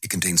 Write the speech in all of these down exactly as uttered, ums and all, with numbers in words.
It contains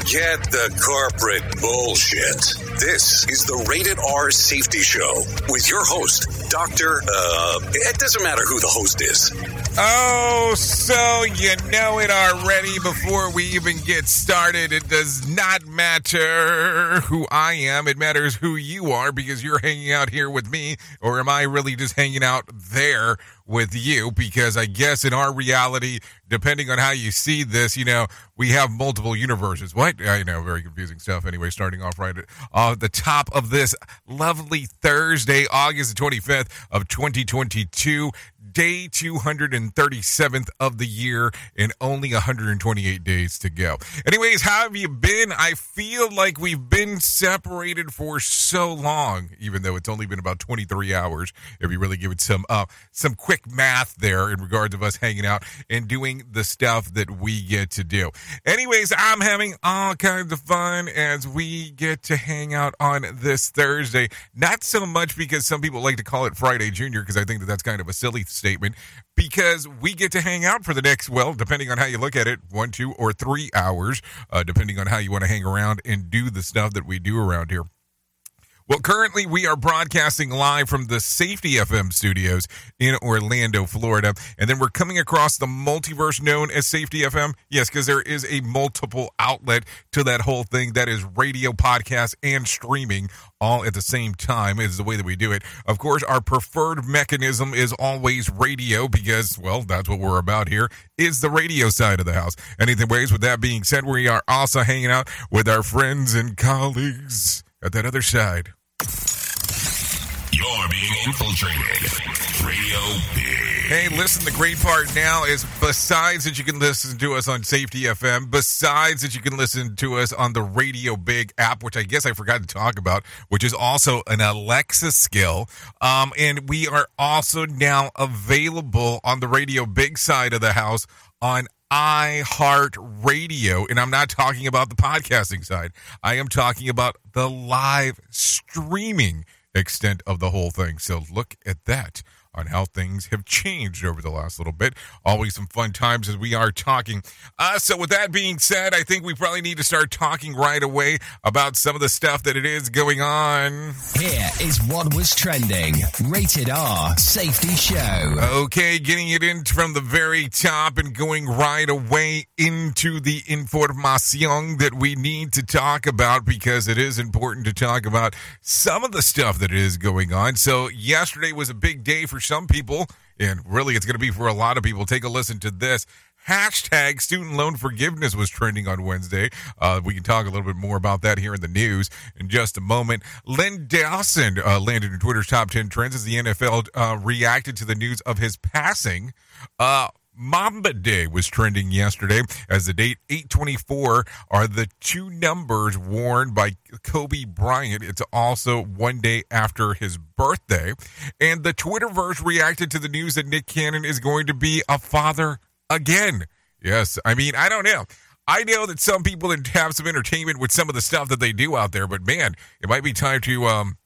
Forget the corporate bullshit. This is the Rated R Safety Show with your host, Doctor Uh, it doesn't matter who the host is. Oh, so you know it already before we even get started. It does not matter who I am. It matters who you are because you're hanging out here with me, or am I really just hanging out there with you? Because I guess in our reality, depending on how you see this, you know, we have multiple universes. What? I know, very confusing stuff. Anyway, starting off right at uh, the top of this lovely Thursday, August the twenty-fifth of twenty twenty-two, day two hundred thirty-seventh of the year, and only one hundred twenty-eight days to go. Anyways, how have you been? I feel like we've been separated for so long, even though it's only been about twenty-three hours, if you really give it some uh, some quick math there in regards of us hanging out and doing the stuff that we get to do. Anyways, I'm having all kinds of fun as we get to hang out on this Thursday. Not so much because some people like to call it Friday Junior, because I think that that's kind of a silly statement, because we get to hang out for the next, well, depending on how you look at it, one, two, or three hours, uh, depending on how you want to hang around and do the stuff that we do around here. Well, currently we are broadcasting live from the Safety F M studios in Orlando, Florida, and then we're coming across the multiverse known as Safety F M. Yes, because there is a multiple outlet to that whole thing that is radio, podcast, and streaming all at the same time is the way that we do it. Of course, our preferred mechanism is always radio because, well, that's what we're about here, is the radio side of the house. Anyways, with that being said, we are also hanging out with our friends and colleagues at that other side. You're being infiltrated. Radio Big. Hey, listen, the great part now is besides that you can listen to us on Safety F M, besides that you can listen to us on the Radio Big app, which I guess I forgot to talk about, which is also an Alexa skill. Um, and we are also now available on the Radio Big side of the house on iHeartRadio, and I'm not talking about the podcasting side. I am talking about the live streaming extent of the whole thing. So look at that on how things have changed over the last little bit. Always some fun times as we are talking. Uh, so with that being said, I think we probably need to start talking right away about some of the stuff that it is going on. Here is what was trending. Rated R Safety Show. Okay, getting it in from the very top and going right away into the information that we need to talk about, because it is important to talk about some of the stuff that is going on. So yesterday was a big day for some people, and really it's going to be for a lot of people. Take a listen to this. Hashtag student loan forgiveness was trending on Wednesday. Uh, we can talk a little bit more about that here in the news in just a moment. Len Dawson uh, landed in Twitter's top ten trends as the N F L uh, reacted to the news of his passing. Uh, Mamba Day was trending yesterday as the date eight twenty-four are the two numbers worn by Kobe Bryant. It's also one day after his birthday. And the Twitterverse reacted to the news that Nick Cannon is going to be a father again. Yes, I mean, I don't know. I know that some people have some entertainment with some of the stuff that they do out there, but man, it might be time to um,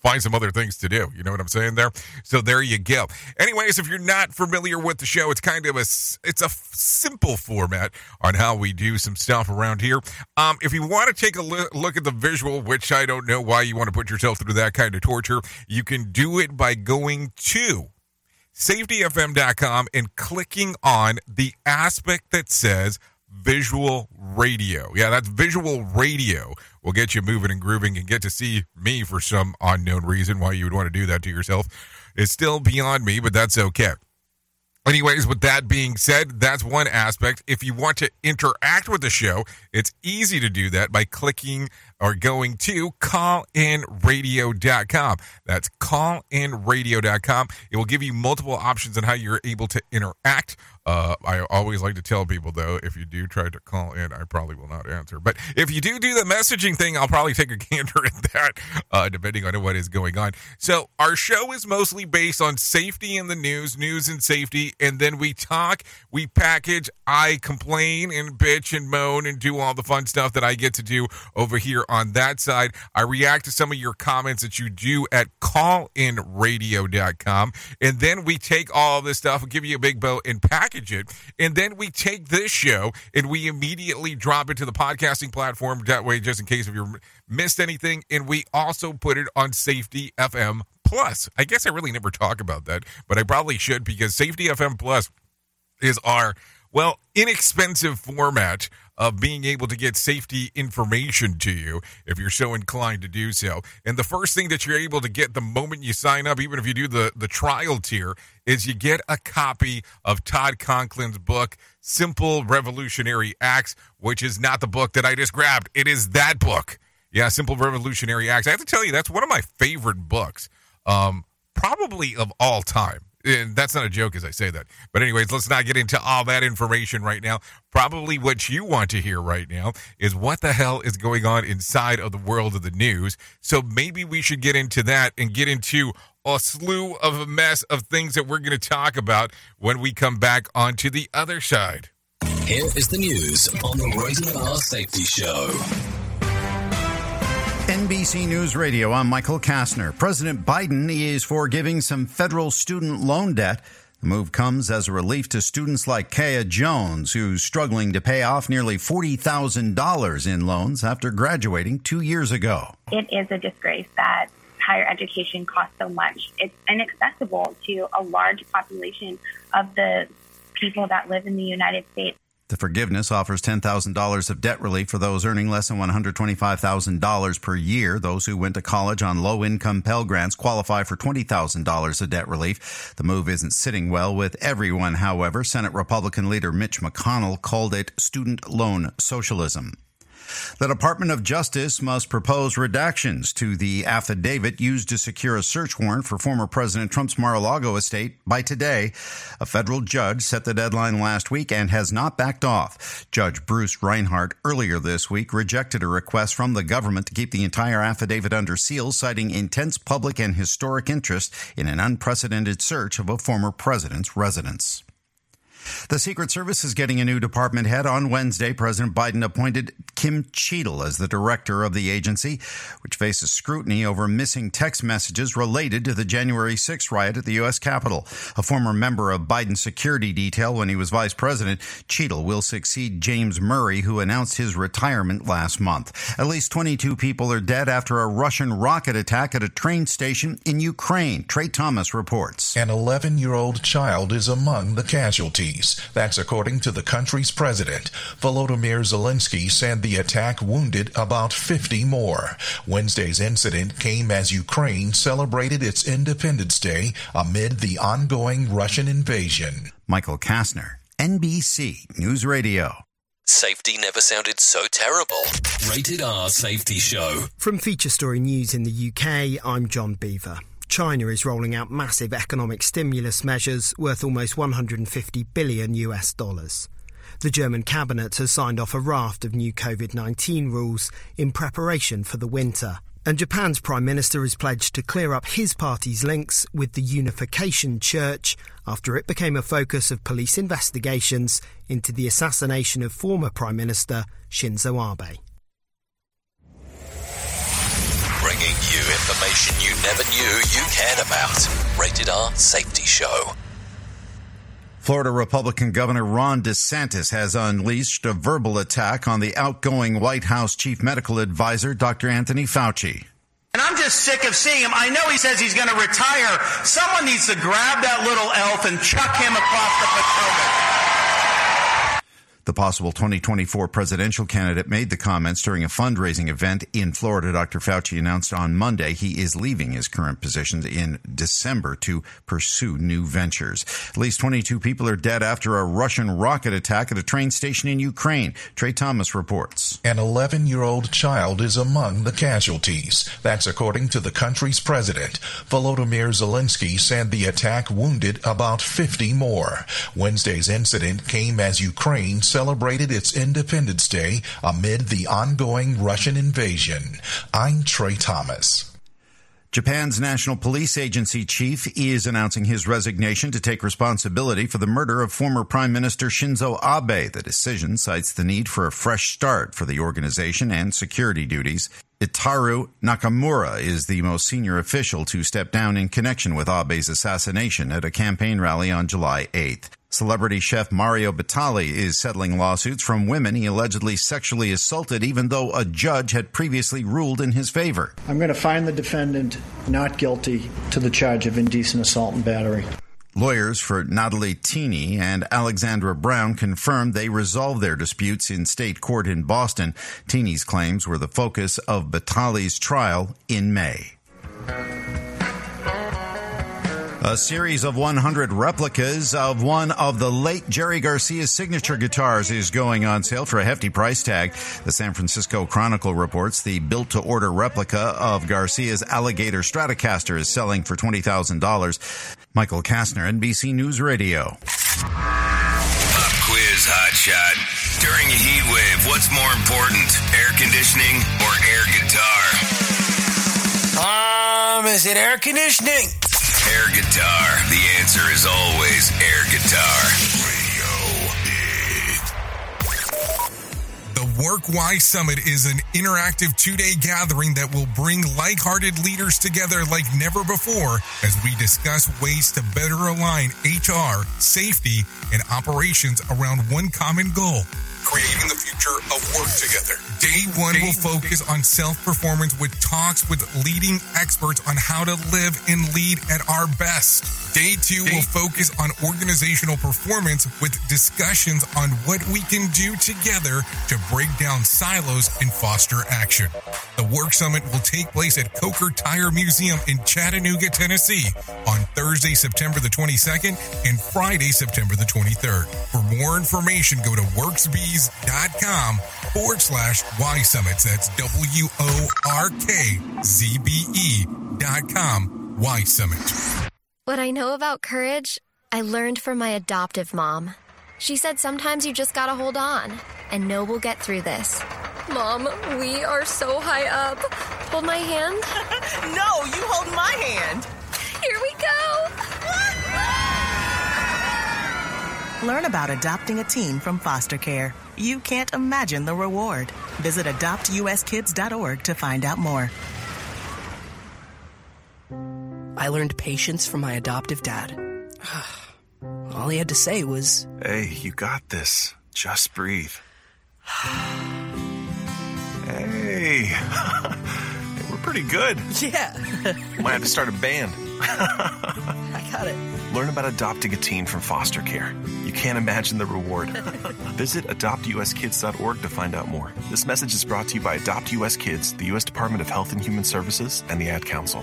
find some other things to do. You know what I'm saying there? So there you go. Anyways, if you're not familiar with the show, it's kind of a, it's a simple format on how we do some stuff around here. Um, if you want to take a look at the visual, which I don't know why you want to put yourself through that kind of torture, you can do it by going to safety f m dot com and clicking on the aspect that says visual radio. Yeah, that's visual radio. We'll get you moving and grooving and get to see me for some unknown reason why you would want to do that to yourself. It's still beyond me, but that's okay. Anyways, with that being said, that's one aspect. If you want to interact with the show, it's easy to do that by clicking or going to call in radio dot com. That's call in radio dot com. It will give you multiple options on how you're able to interact. Uh, I always like to tell people, though, if you do try to call in, I probably will not answer. But if you do do the messaging thing, I'll probably take a gander at that, uh, depending on what is going on. So our show is mostly based on safety in the news, news and safety, and then we talk, we package, I complain and bitch and moan and do all the fun stuff that I get to do over here on that side. I react to some of your comments that you do at call in radio dot com, and then we take all this stuff, we'll give you a big bow and package it, and then we take this show and we immediately drop it to the podcasting platform. That way, just in case if you missed anything, and we also put it on Safety F M Plus. I guess I really never talk about that, but I probably should, because Safety F M Plus is our, well, inexpensive format of being able to get safety information to you if you're so inclined to do so. And the first thing that you're able to get the moment you sign up, even if you do the, the trial tier, is you get a copy of Todd Conklin's book, Simple Revolutionary Acts, which is not the book that I just grabbed. It is that book. Yeah, Simple Revolutionary Acts. I have to tell you, that's one of my favorite books, um, probably of all time. And that's not a joke as I say that. But anyways, let's not get into all that information right now. Probably what you want to hear right now is what the hell is going on inside of the world of the news. So maybe we should get into that and get into a slew of a mess of things that we're going to talk about when we come back onto the other side. Here is the news on the Rosenbar Safety Show. N B C News Radio, I'm Michael Kastner. President Biden is forgiving some federal student loan debt. The move comes as a relief to students like Kaya Jones, who's struggling to pay off nearly forty thousand dollars in loans after graduating two years ago. It is a disgrace that higher education costs so much. It's inaccessible to a large population of the people that live in the United States. The forgiveness offers ten thousand dollars of debt relief for those earning less than one hundred twenty-five thousand dollars per year. Those who went to college on low-income Pell Grants qualify for twenty thousand dollars of debt relief. The move isn't sitting well with everyone, however. Senate Republican leader Mitch McConnell called it student loan socialism. The Department of Justice must propose redactions to the affidavit used to secure a search warrant for former President Trump's Mar-a-Lago estate by today. A federal judge set the deadline last week and has not backed off. Judge Bruce Reinhart earlier this week rejected a request from the government to keep the entire affidavit under seal, citing intense public and historic interest in an unprecedented search of a former president's residence. The Secret Service is getting a new department head. On Wednesday, President Biden appointed Kim Cheadle as the director of the agency, which faces scrutiny over missing text messages related to the January sixth riot at the U S Capitol. A former member of Biden's security detail when he was vice president, Cheadle will succeed James Murray, who announced his retirement last month. At least twenty-two people are dead after a Russian rocket attack at a train station in Ukraine. Trey Thomas reports. An eleven-year-old child is among the casualties. That's according to the country's president. Volodymyr Zelensky said the attack wounded about fifty more. Wednesday's incident came as Ukraine celebrated its Independence Day amid the ongoing Russian invasion. Michael Kastner, N B C News Radio. Safety never sounded so terrible. Rated R Safety Show. From Feature Story News in the U K, I'm John Beaver. China is rolling out massive economic stimulus measures worth almost one hundred fifty billion US dollars. The German cabinet has signed off a raft of new covid nineteen rules in preparation for the winter. And Japan's Prime Minister has pledged to clear up his party's links with the Unification Church after it became a focus of police investigations into the assassination of former Prime Minister Shinzo Abe. Bringing you information you never knew you cared about. Rated R Safety Show. Florida Republican Governor Ron DeSantis has unleashed a verbal attack on the outgoing White House chief medical advisor, Doctor Anthony Fauci. And I'm just sick of seeing him. I know he says he's going to retire. Someone needs to grab that little elf and chuck him across the Potomac. The possible twenty twenty-four presidential candidate made the comments during a fundraising event in Florida. Doctor Fauci announced on Monday he is leaving his current position in December to pursue new ventures. At least twenty-two people are dead after a Russian rocket attack at a train station in Ukraine. Trey Thomas reports. An eleven-year-old child is among the casualties. That's according to the country's president. Volodymyr Zelensky said the attack wounded about fifty more. Wednesday's incident came as Ukraine celebrated its Independence Day amid the ongoing Russian invasion. I'm Trey Thomas. Japan's National Police Agency chief is announcing his resignation to take responsibility for the murder of former Prime Minister Shinzo Abe. The decision cites the need for a fresh start for the organization and security duties. Itaru Nakamura is the most senior official to step down in connection with Abe's assassination at a campaign rally on July eighth. Celebrity chef Mario Batali is settling lawsuits from women he allegedly sexually assaulted, even though a judge had previously ruled in his favor. I'm going to find the defendant not guilty to the charge of indecent assault and battery. Lawyers for Natalie Tini and Alexandra Brown confirmed they resolved their disputes in state court in Boston. Tini's claims were the focus of Batali's trial in May. A series of one hundred replicas of one of the late Jerry Garcia's signature guitars is going on sale for a hefty price tag. The San Francisco Chronicle reports the built-to-order replica of Garcia's Alligator Stratocaster is selling for twenty thousand dollars. Michael Kastner, N B C News Radio. Pop quiz, hotshot. During a heat wave, what's more important, air conditioning or air guitar? Um, is it air conditioning? Air guitar. The answer is always air guitar. Radio Big. The Work Why Summit is an interactive two-day gathering that will bring like-hearted leaders together like never before as we discuss ways to better align H R, safety, and operations around one common goal: creating the future of work together. Day one will focus on self-performance with talks with leading experts on how to live and lead at our best. Day two will focus on organizational performance with discussions on what we can do together to break down silos and foster action. The Work Summit will take place at Coker Tire Museum in Chattanooga, Tennessee on Thursday, September the twenty-second and Friday, September the twenty-third. For more information, go to worksbees.com forward slash Y Summits. That's W-O-R-K-Z-B-E dot com Y Summit. What I know about courage, I learned from my adoptive mom. She said sometimes you just gotta hold on and know we'll get through this. Mom, we are so high up. Hold my hand. No, you hold my hand. Here we go. Learn about adopting a teen from foster care. You can't imagine the reward. Visit adopt u s kids dot org to find out more. I learned patience from my adoptive dad. All he had to say was, "Hey, you got this. Just breathe." Hey, we're pretty good. Yeah. Might have to start a band. I got it. Learn about adopting a teen from foster care. You can't imagine the reward. Visit adopt u s kids dot org to find out more. This message is brought to you by Adopt U S Kids, the U S Department of Health and Human Services, and the Ad Council.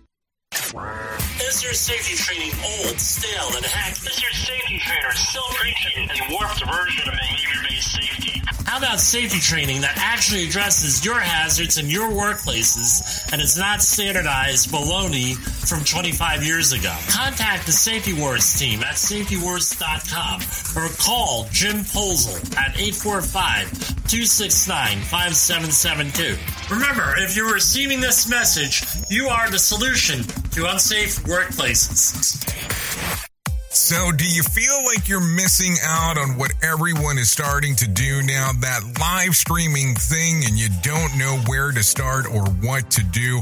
Is your safety training old, stale, and hacked? Is your safety trainer still preaching a warped version of behavior-based safety? How about safety training that actually addresses your hazards in your workplaces and is not standardized baloney from twenty-five years ago? Contact the Safety Wars team at safety wars dot com or call Jim Posel at eight four five, two six nine, five seven seven two. Remember, if you're receiving this message, you are the solution to unsafe workplaces. So do you feel like you're missing out on what everyone is starting to do now, that live streaming thing, and you don't know where to start or what to do?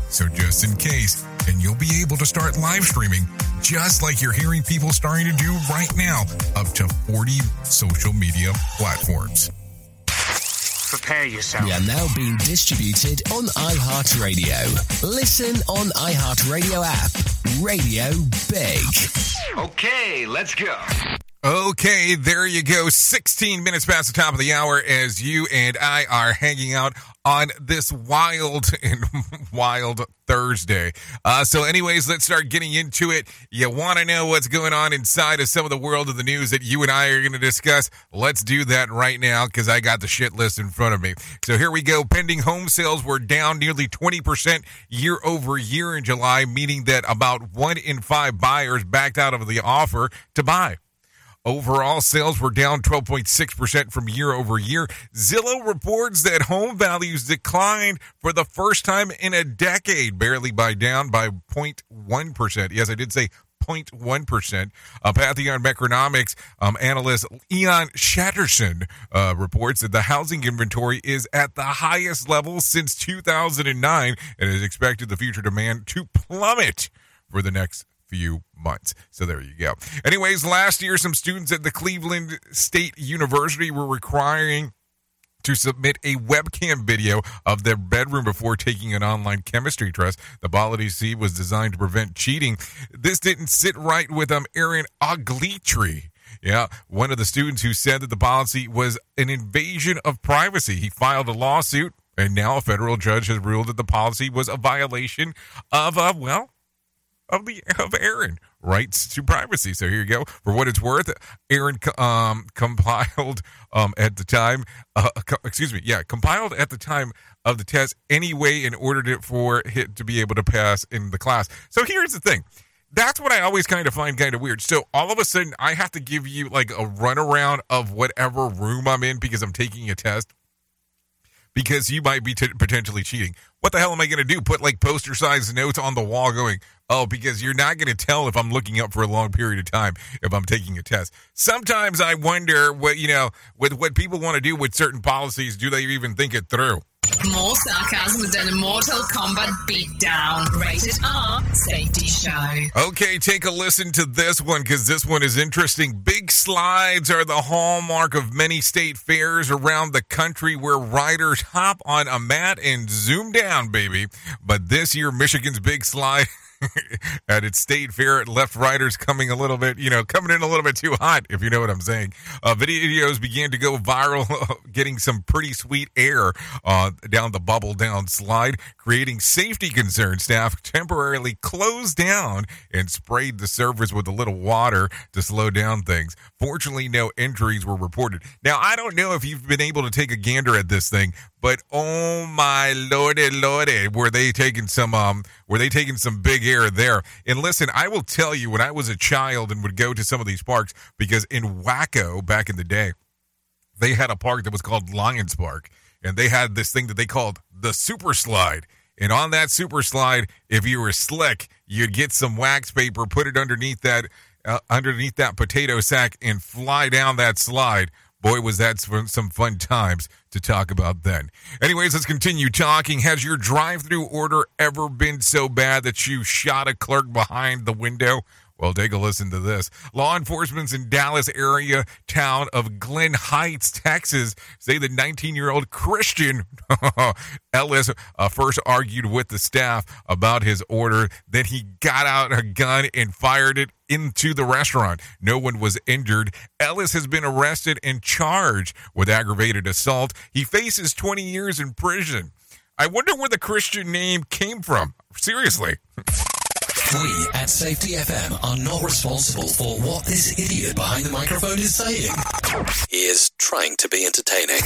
So just in case, and you'll be able to start live streaming just like you're hearing people starting to do right now, up to forty social media platforms. Prepare yourself. We are now being distributed on iHeartRadio. Listen on iHeartRadio app. Radio Big. Okay, let's go. Okay, there you go. sixteen minutes past the top of the hour as you and I are hanging out on this wild and wild Thursday. Uh, so anyways, let's start getting into it. You want to know what's going on inside of some of the world of the news that you and I are going to discuss? Let's do that right now because I got the shit list in front of me. So here we go. Pending home sales were down nearly twenty percent year over year in July, meaning that about one in five buyers backed out of the offer to buy. Overall, sales were down twelve point six percent from year over year. Zillow reports that home values declined for the first time in a decade, barely by down by zero point one percent. Yes, I did say zero point one percent. Uh, Pantheon Economics um, analyst Eon Shatterson uh, reports that the housing inventory is at the highest level since two thousand nine and is expected the future demand to plummet for the next few months. So there you go. Anyways, last year, some students at the Cleveland State University were requiring to submit a webcam video of their bedroom before taking an online chemistry test. The policy was designed to prevent cheating. This didn't sit right with um, Aaron Ogletree. Yeah, one of the students who said that the policy was an invasion of privacy. He filed a lawsuit, and now a federal judge has ruled that the policy was a violation of, uh, well, Of the of Aaron rights to privacy. So here you go. For what it's worth, Aaron um, compiled um, at the time. Uh, co- excuse me. Yeah, compiled at the time of the test anyway, and ordered it for it to be able to pass in the class. So here's the thing. That's what I always kind of find kind of weird. So all of a sudden, I have to give you like a runaround of whatever room I'm in because I'm taking a test, because you might be t- potentially cheating. What the hell am I going to do? Put like poster size notes on the wall going, oh, because you're not going to tell if I'm looking up for a long period of time if I'm taking a test. Sometimes I wonder what, you know, with what people want to do with certain policies, do they even think it through? More sarcasm than a Mortal Kombat beatdown. Rated R Safety Show. Okay, take a listen to this one because this one is interesting. Big slides are the hallmark of many state fairs around the country where riders hop on a mat and zoom down, baby. But this year, Michigan's big slide at its state fair, it left riders coming a little bit, you know, coming in a little bit too hot, if you know what I'm saying. Uh, videos began to go viral, getting some pretty sweet air uh, down the bubble down slide, creating safety concerns. Staff temporarily closed down and sprayed the surface with a little water to slow down things. Fortunately, no injuries were reported. Now, I don't know if you've been able to take a gander at this thing, but oh my lordy, lordy, were they taking some, um, were they taking some big here or there. And listen, I will tell you, when I was a child and would go to some of these parks, because in Waco back in the day, they had a park that was called Lions Park, and they had this thing that they called the Super Slide. And on that Super Slide, if you were slick, you'd get some wax paper, put it underneath that uh, underneath that potato sack, and fly down that slide. Boy, was that some fun times to talk about then. Anyways, let's continue talking. Has your drive-thru order ever been so bad that you shot a clerk behind the window? Well, take a listen to this. Law enforcement's in Dallas area town of Glen Heights, Texas, say the nineteen-year-old Christian Ellis uh, first argued with the staff about his order. Then he got out a gun and fired it into the restaurant. No one was injured. Ellis has been arrested and charged with aggravated assault. He faces twenty years in prison. I wonder where the Christian name came from. Seriously. We at Safety F M are not responsible for what this idiot behind the microphone is saying. He is trying to be entertaining.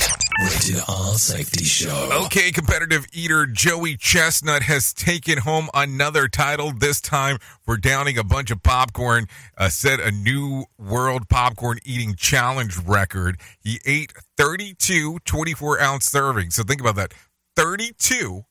Rated R Safety Show. Okay, competitive eater Joey Chestnut has taken home another title, this time for downing a bunch of popcorn. Uh, set a new world popcorn eating challenge record. He ate thirty-two twenty-four-ounce servings. So think about that. thirty-two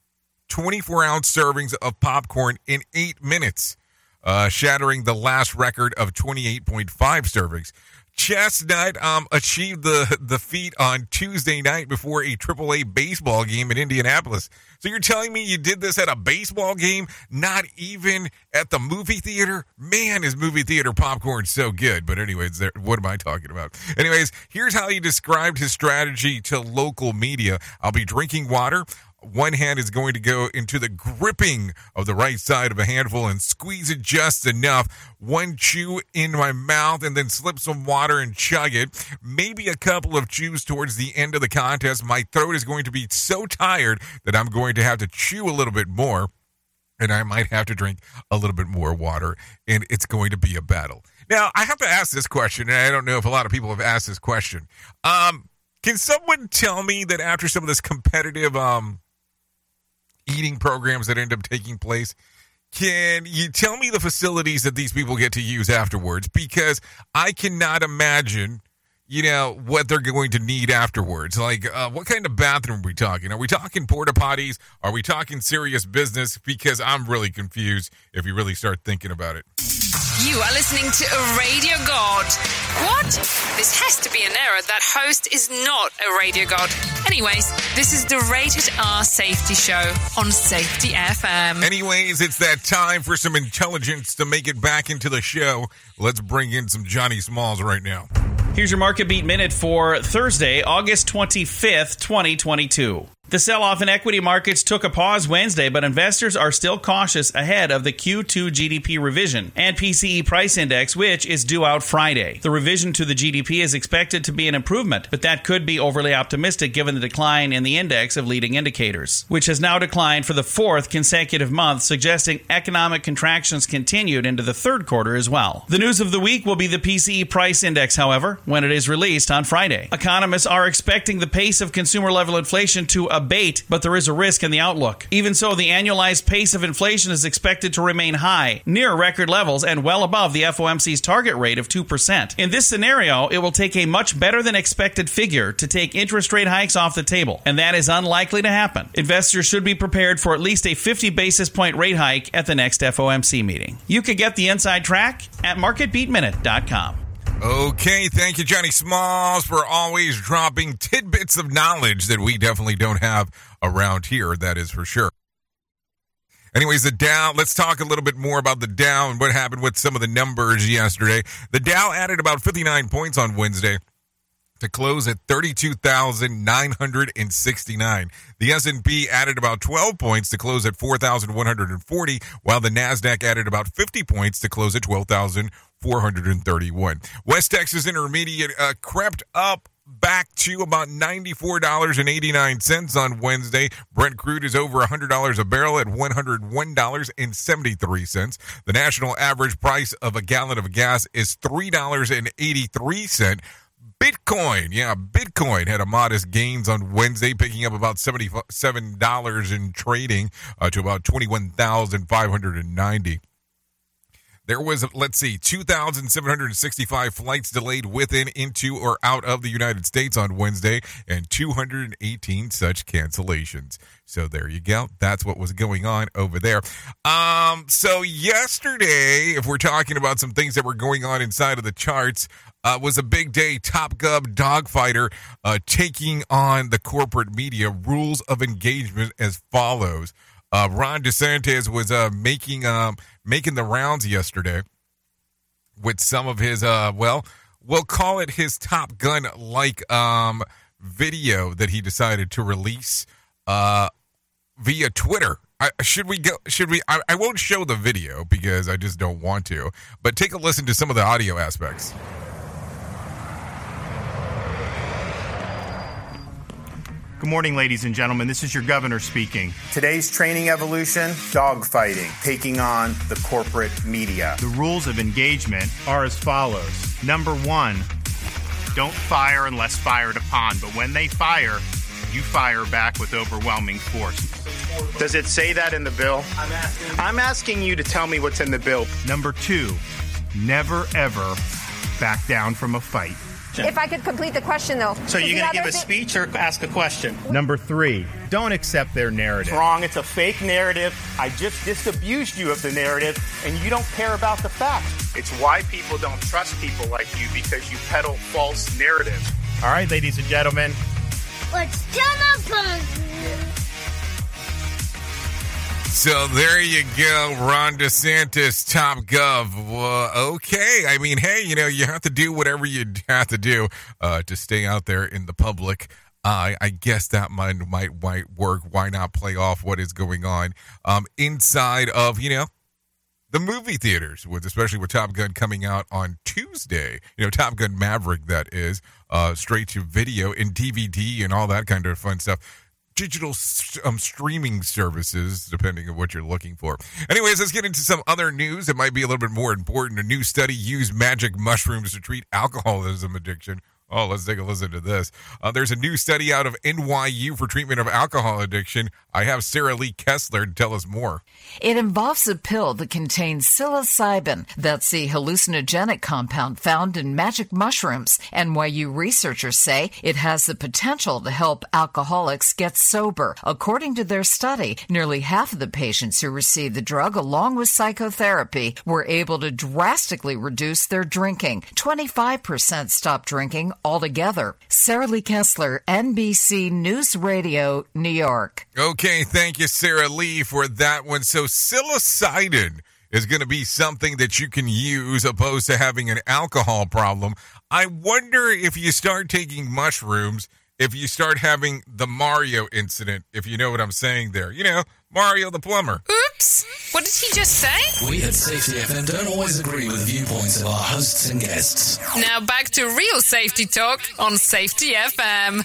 twenty-four-ounce servings of popcorn in eight minutes, uh, shattering the last record of twenty-eight point five servings. Chestnut um, achieved the, the feat on Tuesday night before a triple A baseball game in Indianapolis. So you're telling me you did this at a baseball game, not even at the movie theater? Man, is movie theater popcorn so good. But anyways, there, what am I talking about? Anyways, here's how he described his strategy to local media. I'll be drinking water. One hand is going to go into the gripping of the right side of a handful and squeeze it just enough. One chew in my mouth and then slip some water and chug it. Maybe a couple of chews towards the end of the contest. My throat is going to be so tired that I'm going to have to chew a little bit more, and I might have to drink a little bit more water, and it's going to be a battle. Now, I have to ask this question, and I don't know if a lot of people have asked this question. Um, can someone tell me that after some of this competitive... um eating programs that end up taking place, can you tell me the facilities that these people get to use afterwards? Because I cannot imagine, you know, what they're going to need afterwards. Like, uh, what kind of bathroom are we talking? Are we talking porta potties? Are we talking serious business? Because I'm really confused if you really start thinking about it. You are listening to a radio god. What? This has to be an error. That host is not a radio god. Anyways, this is the Rated R Safety Show on Safety F M. Anyways, it's that time for some intelligence to make it back into the show. Let's bring in some Johnny Smalls right now. Here's your Market Beat Minute for Thursday, August twenty-fifth, twenty twenty-two. The sell-off in equity markets took a pause Wednesday, but investors are still cautious ahead of the Q two G D P revision and P C E price index, which is due out Friday. The revision to the G D P is expected to be an improvement, but that could be overly optimistic given the decline in the index of leading indicators, which has now declined for the fourth consecutive month, suggesting economic contractions continued into the third quarter as well. The news of the week will be the P C E price index, however, when it is released on Friday. Economists are expecting the pace of consumer-level inflation to abate, but there is a risk in the outlook. Even so, the annualized pace of inflation is expected to remain high, near record levels, and well above the F O M C's target rate of two percent. In this scenario, it will take a much better than expected figure to take interest rate hikes off the table, and that is unlikely to happen. Investors should be prepared for at least a fifty basis point rate hike at the next F O M C meeting. You can get the inside track at market beat minute dot com. Okay, thank you, Johnny Smalls, for always dropping tidbits of knowledge that we definitely don't have around here, that is for sure. Anyways, the Dow, let's talk a little bit more about the Dow and what happened with some of the numbers yesterday. The Dow added about fifty-nine points on Wednesday to close at thirty-two thousand nine hundred sixty-nine. The S and P added about twelve points to close at four thousand one hundred forty, while the NASDAQ added about fifty points to close at twelve thousand four hundred thirty-one. West Texas Intermediate uh, crept up back to about ninety-four dollars and eighty-nine cents on Wednesday. Brent crude is over one hundred dollars a barrel at one hundred one dollars and seventy-three cents. The national average price of a gallon of gas is three dollars and eighty-three cents. Bitcoin, yeah, Bitcoin had a modest gains on Wednesday, picking up about seventy-seven dollars in trading uh, to about twenty-one thousand five hundred ninety dollars. There was, let's see, two thousand seven hundred sixty-five flights delayed within, into, or out of the United States on Wednesday, and two hundred eighteen such cancellations. So there you go. That's what was going on over there. Um, so yesterday, if we're talking about some things that were going on inside of the charts, uh, was a big day. Top Gov Dogfighter uh, taking on the corporate media. Rules of engagement as follows. Uh, Ron DeSantis was uh, making um, making the rounds yesterday with some of his, uh, well, we'll call it his Top Gun-like um, video that he decided to release uh, via Twitter. I, should we go? Should we? I, I won't show the video because I just don't want to, but take a listen to some of the audio aspects. Good morning, ladies and gentlemen. This is your governor speaking. Today's training evolution, dogfighting, taking on the corporate media. The rules of engagement are as follows. Number one, don't fire unless fired upon. But when they fire, you fire back with overwhelming force. Does it say that in the bill? I'm asking, I'm asking you to tell me what's in the bill. Number two, never, ever back down from a fight. If I could complete the question, though. So you're going to give a speech or ask a question? Number three, don't accept their narrative. It's wrong. It's a fake narrative. I just disabused you of the narrative, and you don't care about the facts. It's why people don't trust people like you, because you peddle false narratives. All right, ladies and gentlemen. Let's jump up. So there you go, Ron DeSantis, Top Gov. Well, okay, I mean, hey, you know, you have to do whatever you have to do uh, to stay out there in the public eye. I guess that might, might might work. Why not play off what is going on um, inside of, you know, the movie theaters, with especially with Top Gun coming out on Tuesday. You know, Top Gun Maverick, that is, uh, straight to video and D V D and all that kind of fun stuff. Digital um, streaming services, depending on what you're looking for. Anyways, let's get into some other news that might be a little bit more important. A new study used magic mushrooms to treat alcoholism addiction. Oh, let's take a listen to this. Uh, there's a new study out of N Y U for treatment of alcohol addiction. I have Sarah Lee Kessler to tell us more. It involves a pill that contains psilocybin. That's the hallucinogenic compound found in magic mushrooms. N Y U researchers say it has the potential to help alcoholics get sober. According to their study, nearly half of the patients who received the drug along with psychotherapy were able to drastically reduce their drinking. twenty-five percent stopped drinking altogether. Sarah Lee Kessler, N B C News Radio, New York. Okay, thank you, Sarah Lee, for that one. So psilocybin is going to be something that you can use opposed to having an alcohol problem. I wonder if you start taking mushrooms, if you start having the Mario incident, if you know what I'm saying there. You know, Mario the plumber. Oops. What did he just say? We at Safety F M don't always agree with viewpoints of our hosts and guests. Now back to real safety talk on Safety F M.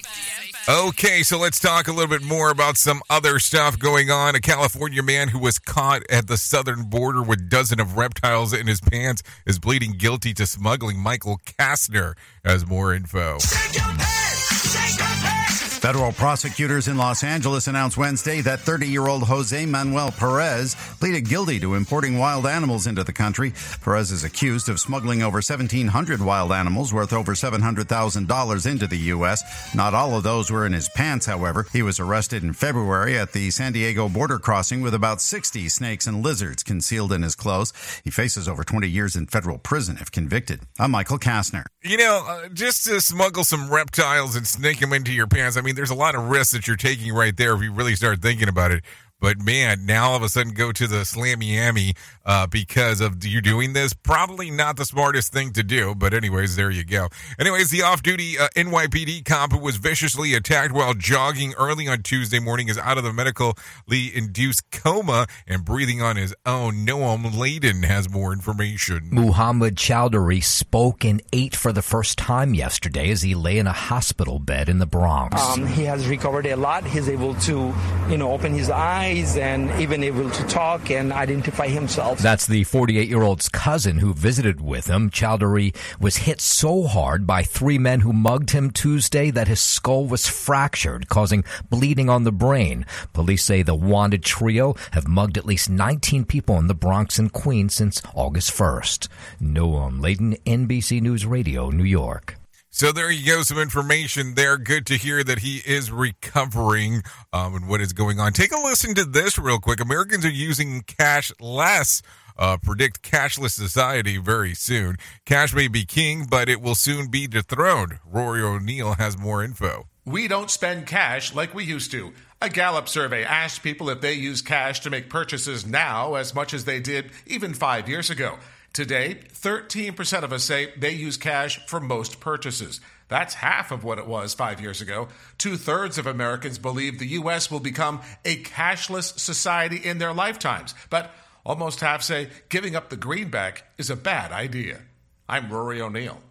Okay, so let's talk a little bit more about some other stuff going on. A California man who was caught at the southern border with a dozen of reptiles in his pants is pleading guilty to smuggling. Michael Kastner has more info. Shake your pants! Shake your pants! Federal prosecutors in Los Angeles announced Wednesday that thirty-year-old Jose Manuel Perez pleaded guilty to importing wild animals into the country. Perez is accused of smuggling over seventeen hundred wild animals worth over seven hundred thousand dollars into the U S. Not all of those were in his pants, however. He was arrested in February at the San Diego border crossing with about sixty snakes and lizards concealed in his clothes. He faces over twenty years in federal prison if convicted. I'm Michael Kastner. You know, uh, just to smuggle some reptiles and sneak them into your pants, I mean, I mean, there's a lot of risks that you're taking right there if you really start thinking about it. But, man, now all of a sudden go to the slammy-ammy uh, because of you doing this. Probably not the smartest thing to do. But, anyways, there you go. Anyways, the off-duty uh, N Y P D cop who was viciously attacked while jogging early on Tuesday morning is out of the medically induced coma and breathing on his own. Noam Layden has more information. Muhammad Chowdhury spoke and ate for the first time yesterday as he lay in a hospital bed in the Bronx. Um, he has recovered a lot. He's able to, you know, open his eyes. eyes and even able to talk and identify himself. That's the forty-eight-year-old's cousin who visited with him. Chowdhury was hit so hard by three men who mugged him Tuesday that his skull was fractured, causing bleeding on the brain. Police say the wanted trio have mugged at least nineteen people in the Bronx and Queens since August first. Noam Layden, N B C News Radio, New York. So there you go, some information there. Good to hear that he is recovering um, and what is going on. Take a listen to this real quick. Americans are using cash less. Uh, predict cashless society very soon. Cash may be king, but it will soon be dethroned. Rory O'Neill has more info. We don't spend cash like we used to. A Gallup survey asked people if they use cash to make purchases now as much as they did even five years ago. Today, thirteen percent of us say they use cash for most purchases. That's half of what it was five years ago. Two-thirds of Americans believe the U S will become a cashless society in their lifetimes. But almost half say giving up the greenback is a bad idea. I'm Rory O'Neill.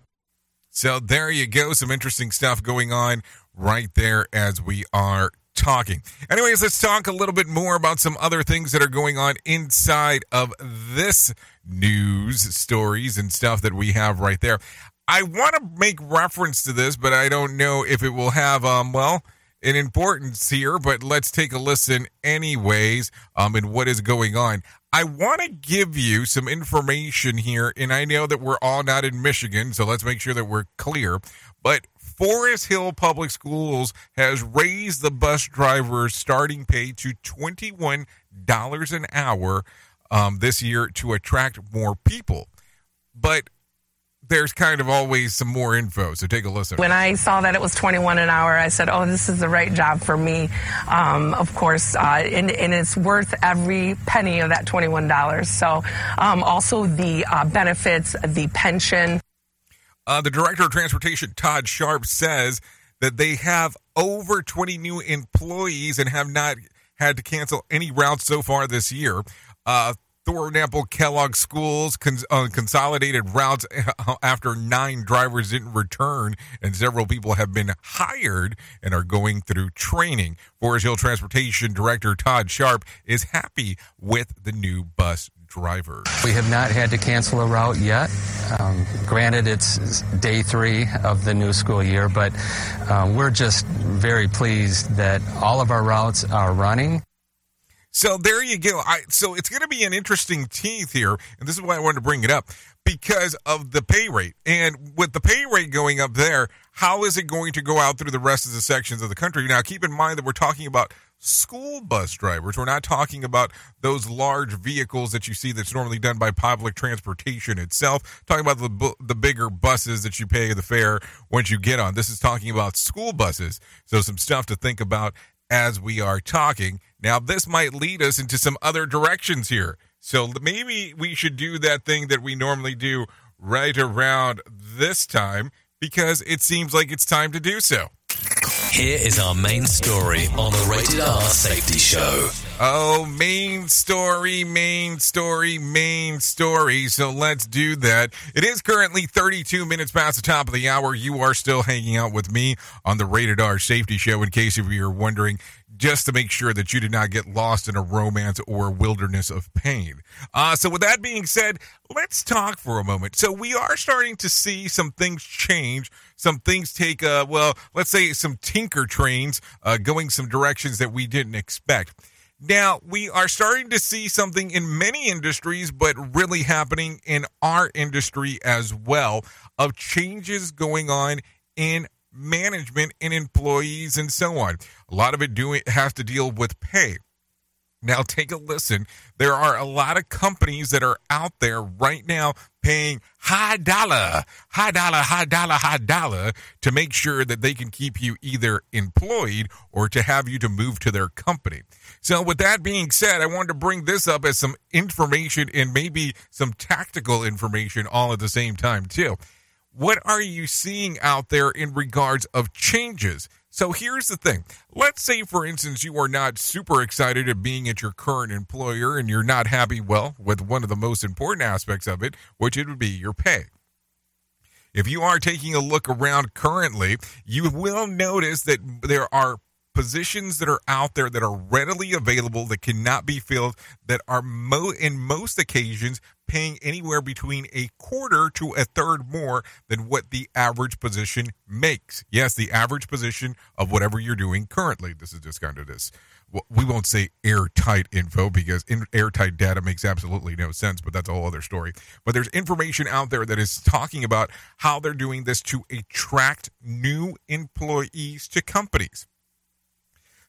So there you go. Some interesting stuff going on right there as we are talking. Anyways, let's talk a little bit more about some other things that are going on inside of this news stories and stuff that we have right there. I want to make reference to this, but I don't know if it will have, um, well, an importance here, but let's take a listen anyways, um, and what is going on. I want to give you some information here, and I know that we're all not in Michigan, so let's make sure that we're clear, but Forest Hill Public Schools has raised the bus driver's starting pay to twenty-one dollars an hour um, this year to attract more people. But there's kind of always some more info, so take a listen. When I saw that it was twenty-one an hour, I said, oh, this is the right job for me, um, of course, uh, and, and it's worth every penny of that twenty-one dollars. So um, also the uh, benefits, the pension. Uh, the Director of Transportation, Todd Sharp, says that they have over twenty new employees and have not had to cancel any routes so far this year. Uh, Thornapple Kellogg Schools cons- uh, consolidated routes after nine drivers didn't return, and several people have been hired and are going through training. Forest Hill Transportation Director Todd Sharp is happy with the new bus driver. We have not had to cancel a route yet. Um, granted, it's day three of the new school year, but uh, we're just very pleased that all of our routes are running. So there you go. I, so it's going to be an interesting teeth here, and this is why I wanted to bring it up, because of the pay rate. And with the pay rate going up there, how is it going to go out through the rest of the sections of the country? Now, keep in mind that we're talking about school bus drivers. We're not talking about those large vehicles that you see that's normally done by public transportation itself. Talking about the the bigger buses that you pay the fare once you get on. This is talking about school buses. So some stuff to think about as we are talking. Now, this might lead us into some other directions here. So maybe we should do that thing that we normally do right around this time, because it seems like it's time to do so. Here is our main story on the Rated R Safety Show. Oh, main story, main story, main story. So let's do that. It is currently thirty-two minutes past the top of the hour. You are still hanging out with me on the Rated R Safety Show, in case if you're wondering, just to make sure that you did not get lost in a romance or wilderness of pain. Uh, so with that being said, let's talk for a moment. So we are starting to see some things change. Some things take, uh, well, let's say some tinker trains uh, going some directions that we didn't expect. Now, we are starting to see something in many industries, but really happening in our industry as well, of changes going on in management and employees and so on. A lot of it doing has to deal with pay. Now take a listen. There are a lot of companies that are out there right now paying high dollar, high dollar, high dollar, high dollar to make sure that they can keep you either employed or to have you to move to their company. So with that being said, I wanted to bring this up as some information and maybe some tactical information all at the same time too. What are you seeing out there in regards of changes? So here's the thing. Let's say, for instance, you are not super excited at being at your current employer and you're not happy, well, with one of the most important aspects of it, which it would be your pay. If you are taking a look around currently, you will notice that there are positions that are out there that are readily available, that cannot be filled, that are mo- in most occasions paying anywhere between a quarter to a third more than what the average position makes. Yes, the average position of whatever you're doing currently. This is just kind of this. We won't say airtight info because airtight data makes absolutely no sense, but that's a whole other story. But there's information out there that is talking about how they're doing this to attract new employees to companies.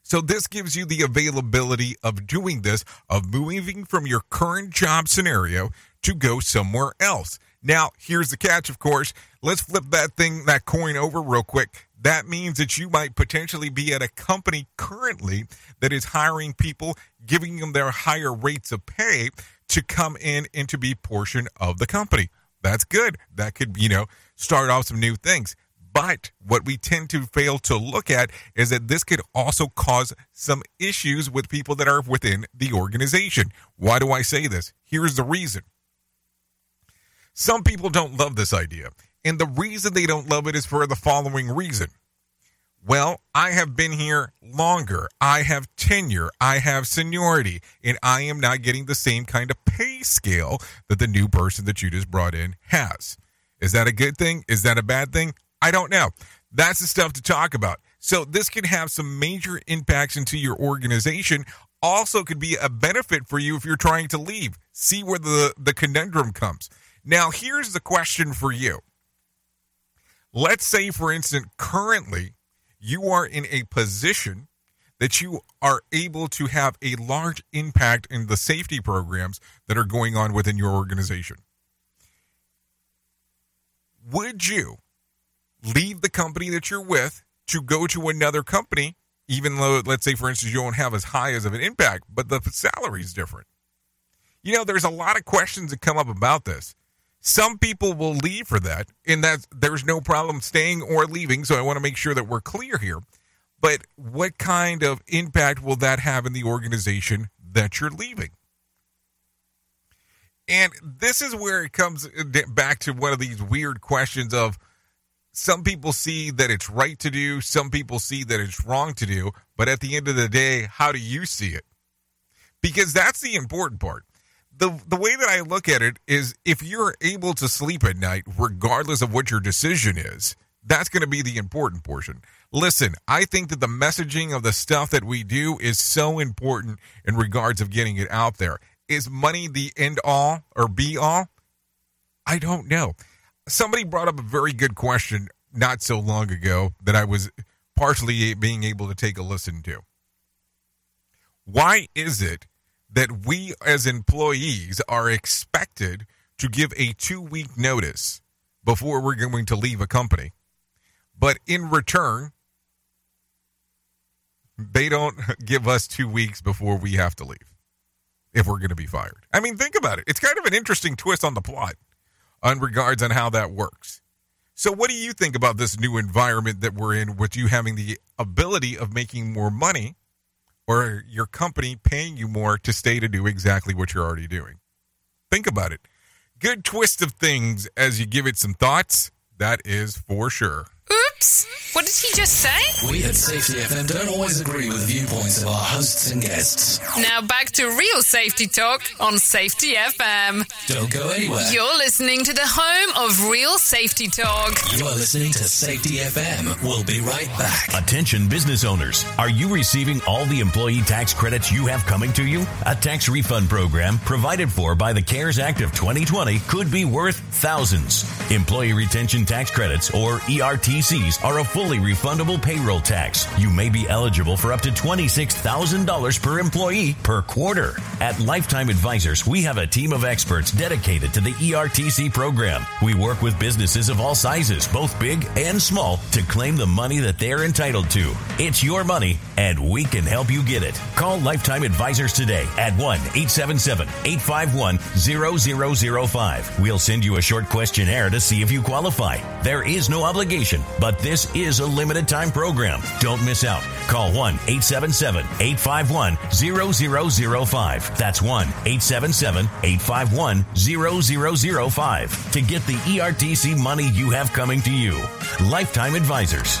So this gives you the availability of doing this, of moving from your current job scenario to go somewhere else. Now, here's the catch, of course. Let's flip that thing, that coin over real quick. That means that you might potentially be at a company currently that is hiring people, giving them their higher rates of pay to come in and to be portion of the company. That's good. That could, you know, start off some new things. But what we tend to fail to look at is that this could also cause some issues with people that are within the organization. Why do I say this? Here's the reason. Some people don't love this idea. And the reason they don't love it is for the following reason. Well, I have been here longer. I have tenure. I have seniority. And I am not getting the same kind of pay scale that the new person that you just brought in has. Is that a good thing? Is that a bad thing? I don't know. That's the stuff to talk about. So this could have some major impacts into your organization. Also could be a benefit for you if you're trying to leave. See where the, the conundrum comes. Now, here's the question for you. Let's say, for instance, currently you are in a position that you are able to have a large impact in the safety programs that are going on within your organization. Would you leave the company that you're with to go to another company, even though, let's say, for instance, you don't have as high as of an impact, but the salary is different? You know, there's a lot of questions that come up about this. Some people will leave for that, and that there's no problem staying or leaving, so I want to make sure that we're clear here. But what kind of impact will that have in the organization that you're leaving? And this is where it comes back to one of these weird questions of some people see that it's right to do, some people see that it's wrong to do, but at the end of the day, how do you see it? Because that's the important part. The the way that I look at it is if you're able to sleep at night, regardless of what your decision is, that's going to be the important portion. Listen, I think that the messaging of the stuff that we do is so important in regards of getting it out there. Is money the end all or be all? I don't know. Somebody brought up a very good question not so long ago that I was partially being able to take a listen to. Why is it that we as employees are expected to give a two-week notice before we're going to leave a company? But in return, they don't give us two weeks before we have to leave if we're going to be fired. I mean, think about it. It's kind of an interesting twist on the plot on regards on how that works. So what do you think about this new environment that we're in with you having the ability of making more money or your company paying you more to stay to do exactly what you're already doing? Think about it. Good twist of things as you give it some thoughts. That is for sure. Oops. What did he just say? We at Safety F M don't always agree with viewpoints of our hosts and guests. Now back to real safety talk on Safety F M. Don't go anywhere. You're listening to the home of real safety talk. You're listening to Safety F M. We'll be right back. Attention business owners. Are you receiving all the employee tax credits you have coming to you? A tax refund program provided for by the CARES Act of twenty twenty could be worth thousands. Employee Retention Tax Credits, or E R T Cs, are a fully refundable payroll tax. You may be eligible for up to twenty-six thousand dollars per employee per quarter. At Lifetime Advisors, we have a team of experts dedicated to the E R T C program. We work with businesses of all sizes, both big and small, to claim the money that they're entitled to. It's your money, and we can help you get it. Call Lifetime Advisors today at one eight seven seven eight five one zero zero zero five. We'll send you a short questionnaire to see if you qualify. There is no obligation, but this is a limited-time program. Don't miss out. Call one eight seven seven eight five one zero zero zero five. That's one eight seven seven eight five one zero zero zero five to get the E R T C money you have coming to you. Lifetime Advisors.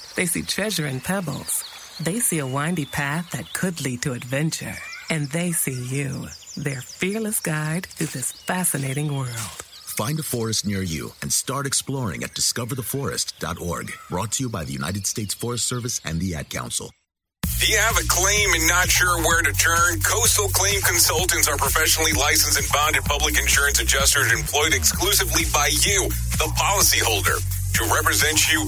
They see treasure in pebbles. They see a windy path that could lead to adventure. And they see you, their fearless guide through this fascinating world. Find a forest near you and start exploring at discover the forest dot org. Brought to you by the United States Forest Service and the Ad Council. Do you have a claim and not sure where to turn? Coastal Claim Consultants are professionally licensed and bonded public insurance adjusters employed exclusively by you, the policyholder, to represent you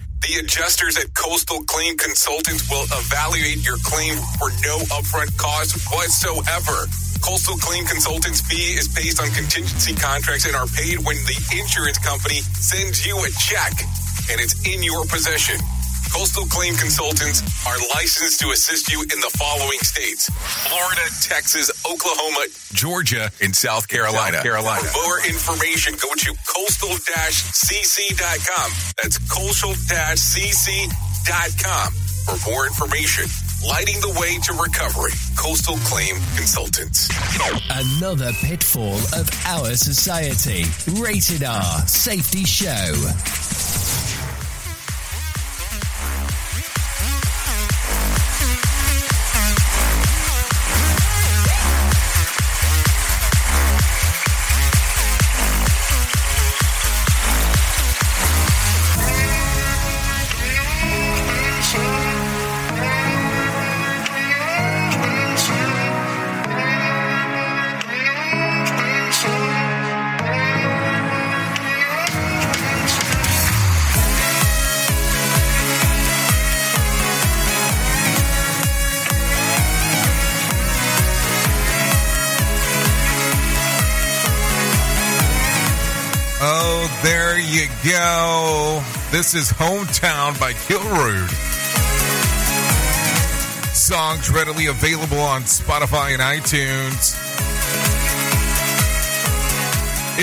The adjusters at Coastal Claim Consultants will evaluate your claim for no upfront cost whatsoever. Coastal Claim Consultants' fee is based on contingency contracts and are paid when the insurance company sends you a check and it's in your possession. Coastal Claim Consultants are licensed to assist you in the following states: Florida, Texas, Oklahoma, Georgia, and South Carolina. South Carolina. For more information, go to coastal dash c c dot com. That's coastal dash c c dot com for more information. Lighting the way to recovery. Coastal Claim Consultants. Another pitfall of our society. Rated R Safety Show. Yo, this is Hometown by Kilrood. Songs readily available on Spotify and iTunes.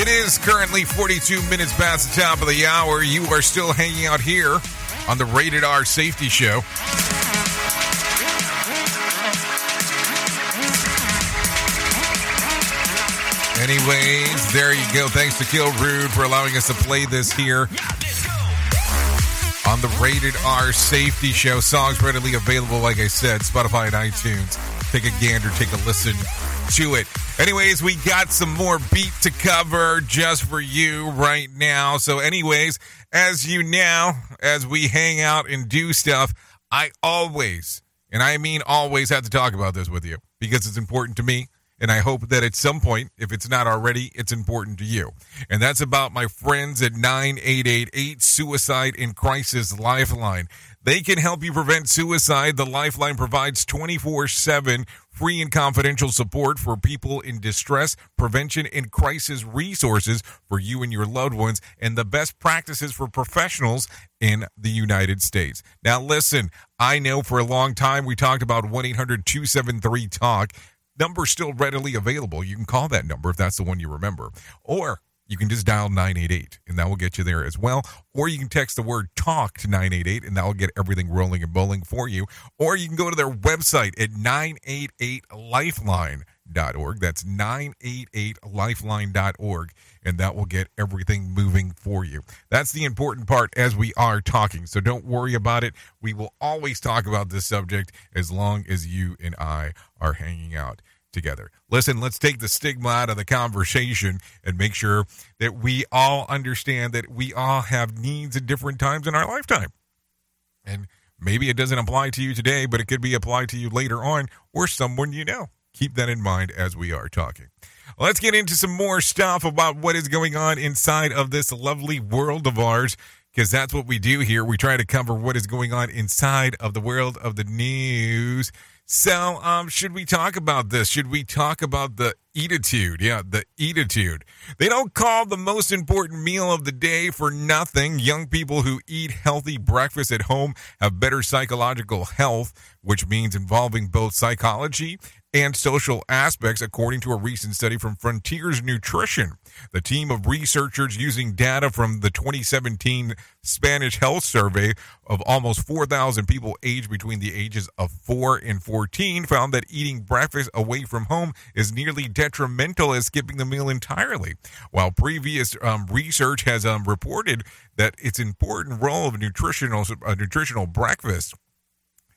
It is currently forty-two minutes past the top of the hour. You are still hanging out here on the Rated R Safety Show. Anyways, there you go. Thanks to Kilrood for allowing us to play this here on the Rated R Safety Show. Songs readily available, like I said, Spotify and iTunes. Take a gander, take a listen to it. Anyways, we got some more beat to cover just for you right now. So anyways, as you now, as we hang out and do stuff, I always, and I mean always, have to talk about this with you because it's important to me. And I hope that at some point, if it's not already, it's important to you. And that's about my friends at nine eight eight eight Suicide and Crisis Lifeline. They can help you prevent suicide. The Lifeline provides twenty-four seven free and confidential support for people in distress, prevention, and crisis resources for you and your loved ones, and the best practices for professionals in the United States. Now, listen, I know for a long time we talked about one eight hundred two seven three TALK. Number's still readily available. You can call that number if that's the one you remember. Or you can just dial nine eight eight, and that will get you there as well. Or you can text the word TALK to nine eight eight, and that will get everything rolling and bowling for you. Or you can go to their website at nine eight eight lifeline dot org. That's nine eight eight lifeline dot org, and that will get everything moving for you. That's the important part as we are talking, so don't worry about it. We will always talk about this subject as long as you and I are hanging out together. Listen, let's take the stigma out of the conversation and make sure that we all understand that we all have needs at different times in our lifetime. And maybe it doesn't apply to you today, but it could be applied to you later on or someone you know. Keep that in mind as we are talking. Let's get into some more stuff about what is going on inside of this lovely world of ours, because that's what we do here. We try to cover what is going on inside of the world of the news. So, um, should we talk about this? Should we talk about the eatitude? Yeah, the eatitude. They don't call the most important meal of the day for nothing. Young people who eat healthy breakfast at home have better psychological health, which means involving both psychology and social aspects, according to a recent study from Frontiers Nutrition. The team of researchers using data from the twenty seventeen Spanish Health Survey of almost four thousand people aged between the ages of four and fourteen found that eating breakfast away from home is nearly detrimental as skipping the meal entirely. While previous um, research has um, reported that it's an important role of nutritional uh, nutritional breakfast,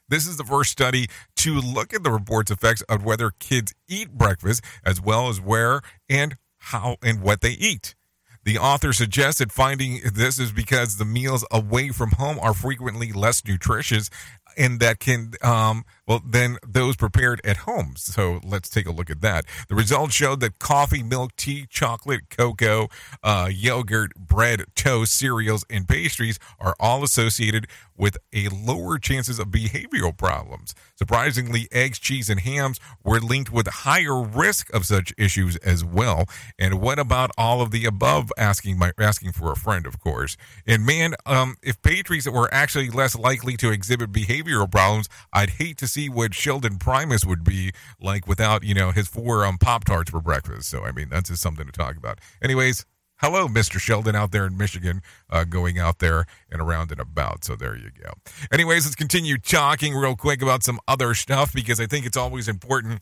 this is the first study to look at the report's effects of whether kids eat breakfast, as well as where and how and what they eat. The author suggests that finding this is because the meals away from home are frequently less nutritious and that can, um, well, than those prepared at home. So let's take a look at that. The results showed that coffee, milk, tea, chocolate, cocoa, uh, yogurt, bread, toast, cereals, and pastries are all associated with a lower chances of behavioral problems. Surprisingly, eggs, cheese, and hams were linked with higher risk of such issues as well. And what about all of the above? Asking my asking for a friend, of course. And man, um, if pastries were actually less likely to exhibit behavior. behavioral problems, I'd hate to see what Sheldon Primus would be like without, you know, his four um, Pop-Tarts for breakfast. So, I mean, that's just something to talk about. Anyways, hello, Mister Sheldon out there in Michigan, uh, going out there and around and about. So there you go. Anyways, let's continue talking real quick about some other stuff, because I think it's always important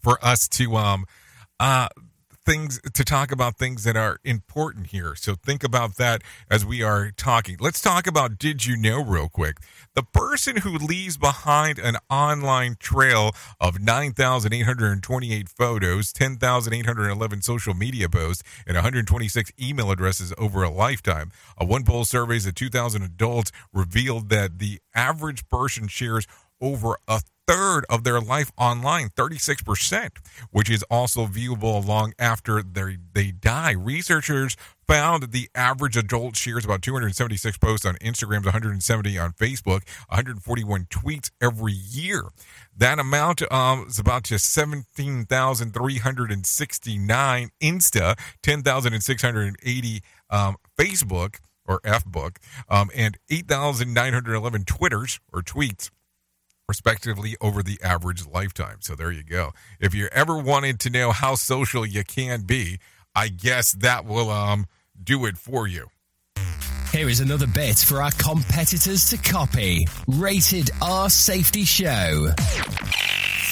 for us to um, uh, things to talk about things that are important here. So think about that as we are talking. Let's talk about Did You Know real quick. The person who leaves behind an online trail of nine thousand eight hundred twenty-eight photos, ten thousand eight hundred eleven social media posts, and one hundred twenty-six email addresses over a lifetime. A one poll surveys of two thousand adults revealed that the average person shares over a third of their life online, thirty-six percent, which is also viewable long after they they die. Researchers found that the average adult shares about two hundred seventy-six posts on Instagram, one hundred seventy on Facebook, one hundred forty-one tweets every year. That amount um, is about just seventeen thousand three hundred sixty-nine Insta, ten thousand six hundred eighty um, Facebook or F-book, um, and eight thousand nine hundred eleven Twitters or tweets, respectively, over the average lifetime. So there you go. If you ever wanted to know how social you can be, I guess that will um do it for you. Here is another bit for our competitors to copy. Rated R Safety Show.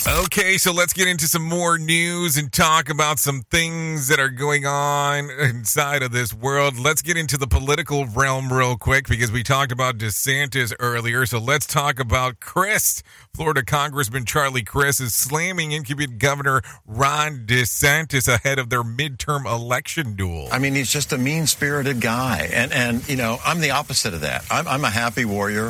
Okay, so let's get into some more news and talk about some things that are going on inside of this world. Let's get into the political realm real quick, because we talked about DeSantis earlier. So let's talk about Crist. Florida Congressman Charlie Crist is slamming incumbent Governor Ron DeSantis ahead of their midterm election duel. I mean, he's just a mean-spirited guy. And, and you know, I'm the opposite of that. I'm, I'm a happy warrior.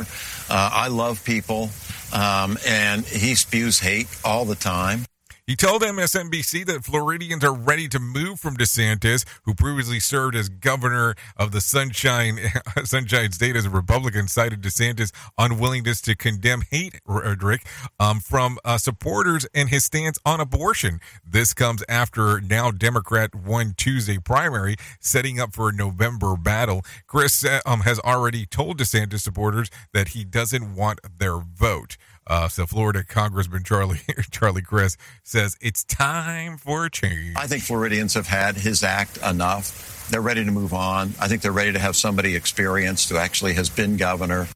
Uh, I love people. Um, and he spews hate all the time. He told M S N B C that Floridians are ready to move from DeSantis, who previously served as governor of the Sunshine Sunshine State as a Republican, cited DeSantis' unwillingness to condemn hate rhetoric um, from uh, supporters and his stance on abortion. This comes after now Democrat won Tuesday primary, setting up for a November battle. Crist um, has already told DeSantis supporters that he doesn't want their vote. Uh, so Florida Congressman Charlie Charlie Crist says it's time for a change. I think Floridians have had his act enough. They're ready to move on. I think they're ready to have somebody experienced who actually has been governor.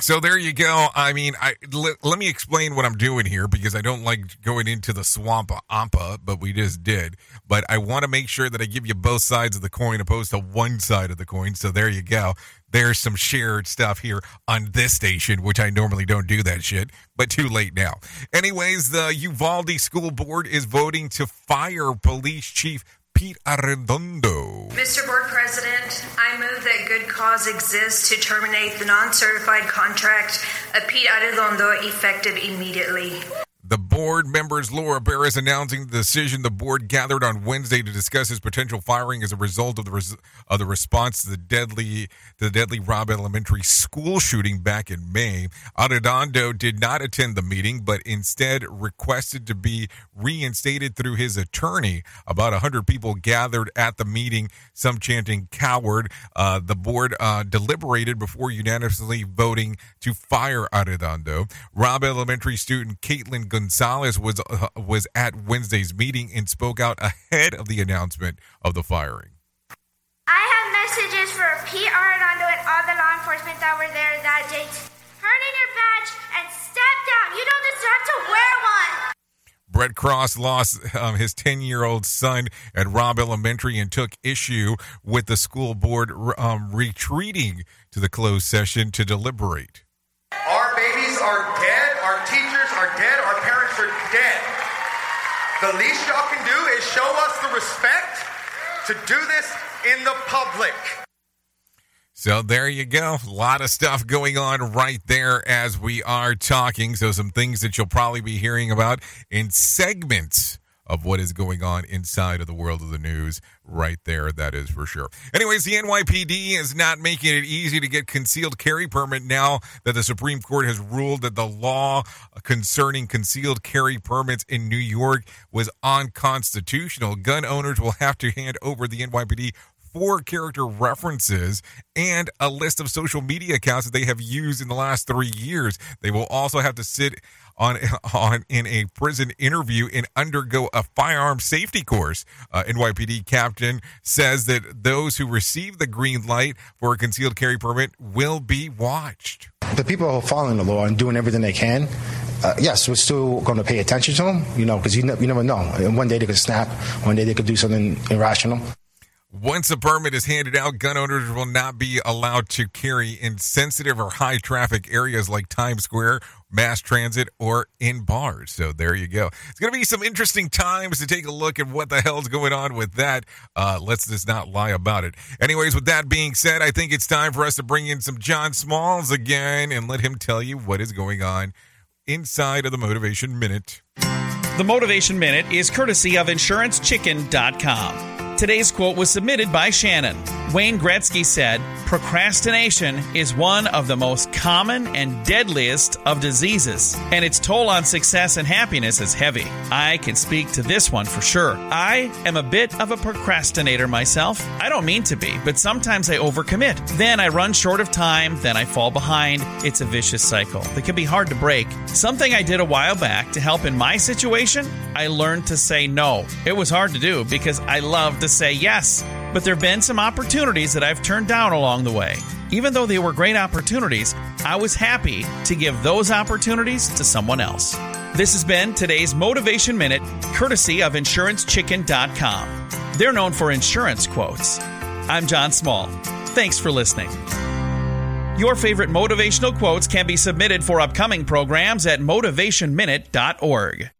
So there you go. I mean, I let, let me explain what I'm doing here, because I don't like going into the swamp ampa, but we just did. But I want to make sure that I give you both sides of the coin, opposed to one side of the coin. So there you go. There's some shared stuff here on this station, which I normally don't do that shit, but too late now. Anyways, the Uvalde School Board is voting to fire police chief Pete Arredondo. Mister Board President, I move that good cause exists to terminate the non-certified contract of Pete Arredondo effective immediately. The board members, Laura Barris, announcing the decision. The board gathered on Wednesday to discuss his potential firing as a result of the res- of the response to the deadly to the deadly Robb Elementary school shooting back in May. Arredondo did not attend the meeting, but instead requested to be reinstated through his attorney. About one hundred people gathered at the meeting, some chanting "coward." Uh, the board uh, deliberated before unanimously voting to fire Arredondo. Robb Elementary student Caitlin Gonzalez was uh, was at Wednesday's meeting and spoke out ahead of the announcement of the firing. I have messages for Pete Arredondo and all the law enforcement that were there that day. Turn in your badge and step down. You don't deserve to wear one. Brett Cross lost um, his ten-year-old son at Robb Elementary and took issue with the school board um, retreating to the closed session to deliberate. Our babies are dead. Our teachers are dead. Our parents are dead. The least y'all can do is show us the respect to do this in the public. So there you go. A lot of stuff going on right there as we are talking. So some things that you'll probably be hearing about in segments of what is going on inside of the world of the news right there, that is for sure. Anyways, the N Y P D is not making it easy to get concealed carry permit now that the Supreme Court has ruled that the law concerning concealed carry permits in New York was unconstitutional. Gun owners will have to hand over the N Y P D four character references and a list of social media accounts that they have used in the last three years. They will also have to sit On, on in a prison interview and undergo a firearm safety course. Uh, N Y P D captain says that those who receive the green light for a concealed carry permit will be watched. The people who are following the law and doing everything they can, uh, yes, we're still going to pay attention to them, you know, because you, ne- you never know. And one day they could snap, one day they could do something irrational. Once a permit is handed out, gun owners will not be allowed to carry in sensitive or high traffic areas like Times Square, mass transit, or in bars. So there you go. It's going to be some interesting times to take a look at what the hell's going on with that. Uh, let's just not lie about it. Anyways, with that being said, I think it's time for us to bring in some John Smalls again and let him tell you what is going on inside of the Motivation Minute. The Motivation Minute is courtesy of insurance chicken dot com. Today's quote was submitted by Shannon. Wayne Gretzky said, "Procrastination is one of the most common and deadliest of diseases, and its toll on success and happiness is heavy. I can speak to this one for sure. I am a bit of a procrastinator myself. I don't mean to be, but sometimes I overcommit. Then I run short of time, then I fall behind. It's a vicious cycle that can be hard to break. Something I did a while back to help in my situation, I learned to say no. It was hard to do because I love to say yes, but there have been some opportunities that I've turned down along the way. Even though they were great opportunities, I was happy to give those opportunities to someone else." This has been today's Motivation Minute, courtesy of insurance chicken dot com. They're known for insurance quotes. I'm John Small. Thanks for listening. Your favorite motivational quotes can be submitted for upcoming programs at motivation minute dot org.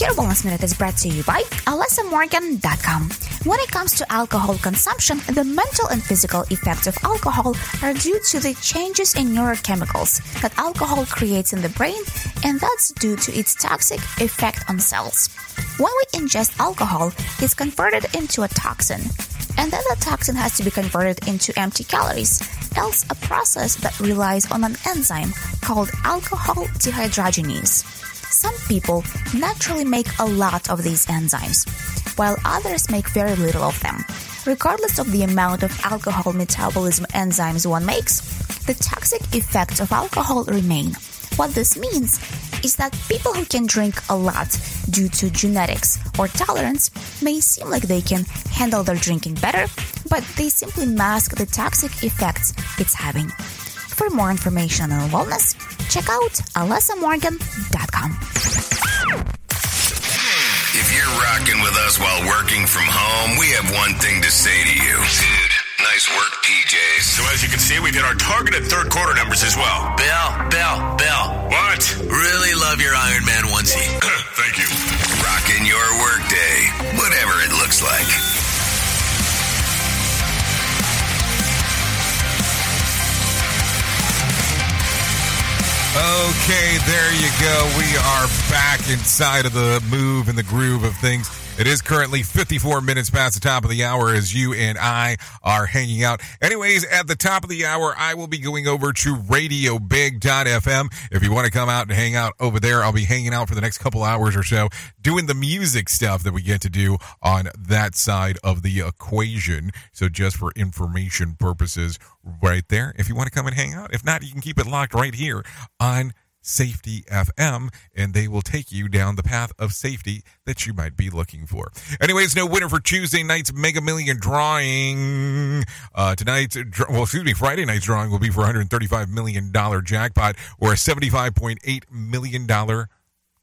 Your Wellness Minute is brought to you by Alessa Morgan dot com. When it comes to alcohol consumption, the mental and physical effects of alcohol are due to the changes in neurochemicals that alcohol creates in the brain, and that's due to its toxic effect on cells. When we ingest alcohol, it's converted into a toxin, and then the toxin has to be converted into empty calories, else a process that relies on an enzyme called alcohol dehydrogenase. Some people naturally make a lot of these enzymes, while others make very little of them. Regardless of the amount of alcohol metabolism enzymes one makes, the toxic effects of alcohol remain, What this means is that people who can drink a lot due to genetics or tolerance may seem like they can handle their drinking better, but they simply mask the toxic effects it's having. For more information on wellness, check out alessa morgan dot com. If you're rocking with us while working from home, we have one thing to say to you. Dude, nice work, P Js. So as you can see, we've hit our targeted third quarter numbers as well. Bill, Bill, Bill. What? Really love your Iron Man onesie. Thank you. Rocking your workday, whatever it looks like. Okay, there you go. We are back inside of the move and the groove of things. It is currently fifty-four minutes past the top of the hour as you and I are hanging out. Anyways, at the top of the hour, I will be going over to radio big dot f m. If you want to come out and hang out over there, I'll be hanging out for the next couple hours or so, doing the music stuff that we get to do on that side of the equation. So just for information purposes right there, if you want to come and hang out. If not, you can keep it locked right here on Safety F M, and they will take you down the path of safety that you might be looking for. Anyways, no winner for Tuesday night's Mega Million drawing. Uh, tonight's, well, excuse me, Friday night's drawing will be for one hundred thirty-five million dollars jackpot or a seventy-five point eight million dollars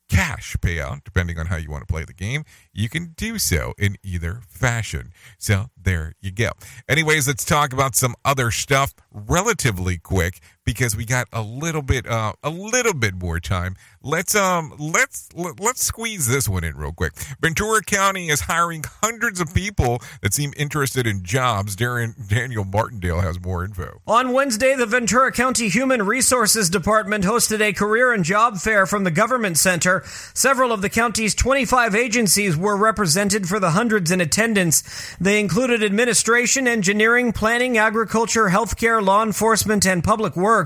cash payout, depending on how you want to play the game. You can do so in either fashion. So there you go. Anyways, let's talk about some other stuff relatively quick because we got a little bit, uh, a little bit more time. Let's um, let's let's squeeze this one in real quick. Ventura County is hiring hundreds of people that seem interested in jobs. Darren Daniel Martindale has more info. On Wednesday, the Ventura County Human Resources Department hosted a career and job fair from the Government Center. Several of the county's twenty-five agencies were represented for the hundreds in attendance. They included administration, engineering, planning, agriculture, healthcare, law enforcement, and public works.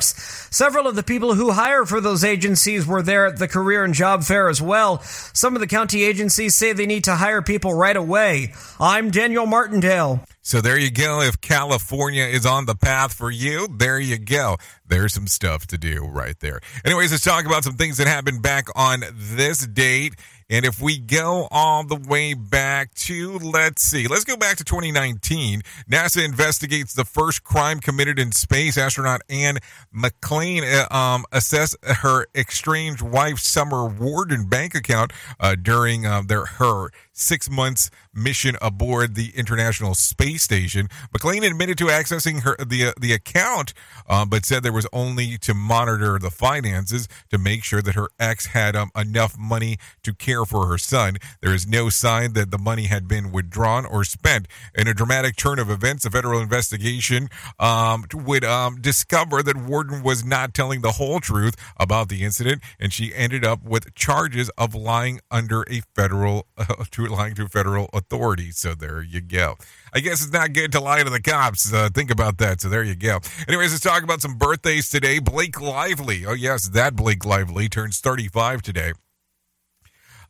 Several of the people who hire for those agencies were there at the career and job fair as well. Some of the county agencies say they need to hire people right away. I'm Daniel Martindale. So there you go. If California is on the path for you, there you go. There's some stuff to do right there. Anyways, let's talk about some things that happened back on this date. And if we go all the way back to, let's see, let's go back to twenty nineteen. NASA investigates the first crime committed in space. Astronaut Anne McLean um, assessed her estranged wife, Summer Warden, bank account uh, during uh, their her six months mission aboard the International Space Station. McLean admitted to accessing her the, uh, the account, uh, but said there was only to monitor the finances to make sure that her ex had um, enough money to care for her son. There is no sign that the money had been withdrawn or spent. In a dramatic turn of events, a federal investigation um, would um, discover that Warden was not telling the whole truth about the incident, and she ended up with charges of lying under a federal uh, to lying to federal authorities. So there you go. I guess it's not good to lie to the cops. Uh, think about that. So there you go. Anyways, let's talk about some birthdays today. Blake Lively. Oh yes, that Blake Lively turns thirty-five today.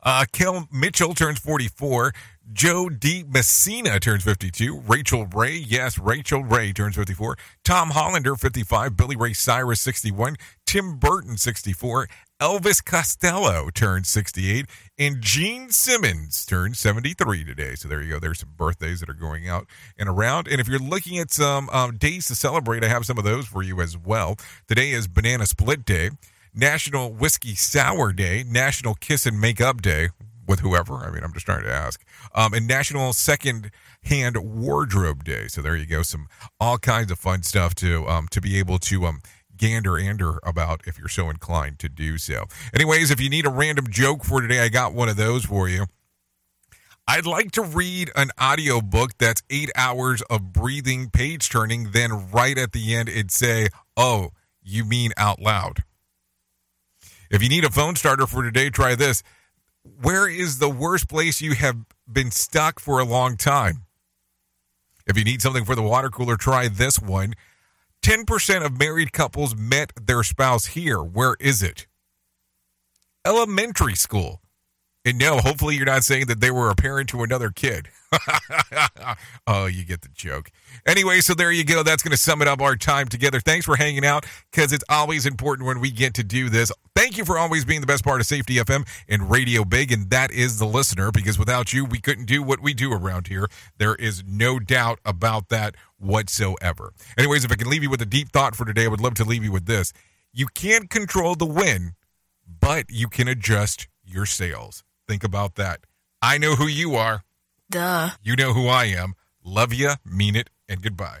Uh, Kel Mitchell turns forty-four. Joe D. Messina turns fifty-two. Rachel Ray, yes, Rachel Ray turns fifty-four. Tom Hollander, fifty-five. Billy Ray Cyrus, sixty-one. Tim Burton, sixty-four. Elvis Costello turns sixty-eight. And Gene Simmons turns seventy-three today. So there you go. There's some birthdays that are going out and around. And if you're looking at some um, days to celebrate, I have some of those for you as well. Today is Banana Split Day, National Whiskey Sour Day, National Kiss and Makeup Day, with whoever. I mean, I'm just trying to ask. Um, and National Second Hand Wardrobe Day. So there you go. Some all kinds of fun stuff to um, to be able to um, gander ander about if you're so inclined to do so. Anyways, if you need a random joke for today, I got one of those for you. I'd like to read an audiobook that's eight hours of breathing, page turning, then right at the end it'd say, "Oh, you mean out loud." If you need a phone starter for today, try this. Where is the worst place you have been stuck for a long time? If you need something for the water cooler, try this one. ten percent of married couples met their spouse here. Where is it? Elementary school. And no, hopefully you're not saying that they were a parent to another kid. Oh, you get the joke. Anyway, so there you go. That's going to sum it up our time together. Thanks for hanging out, because it's always important when we get to do this. Thank you for always being the best part of Safety F M and Radio Big, and that is the listener, because without you, we couldn't do what we do around here. There is no doubt about that whatsoever. Anyways, if I can leave you with a deep thought for today, I would love to leave you with this. You can't control the wind, but you can adjust your sails. Think about that. I know who you are. Duh. You know who I am. Love ya, mean it, and goodbye.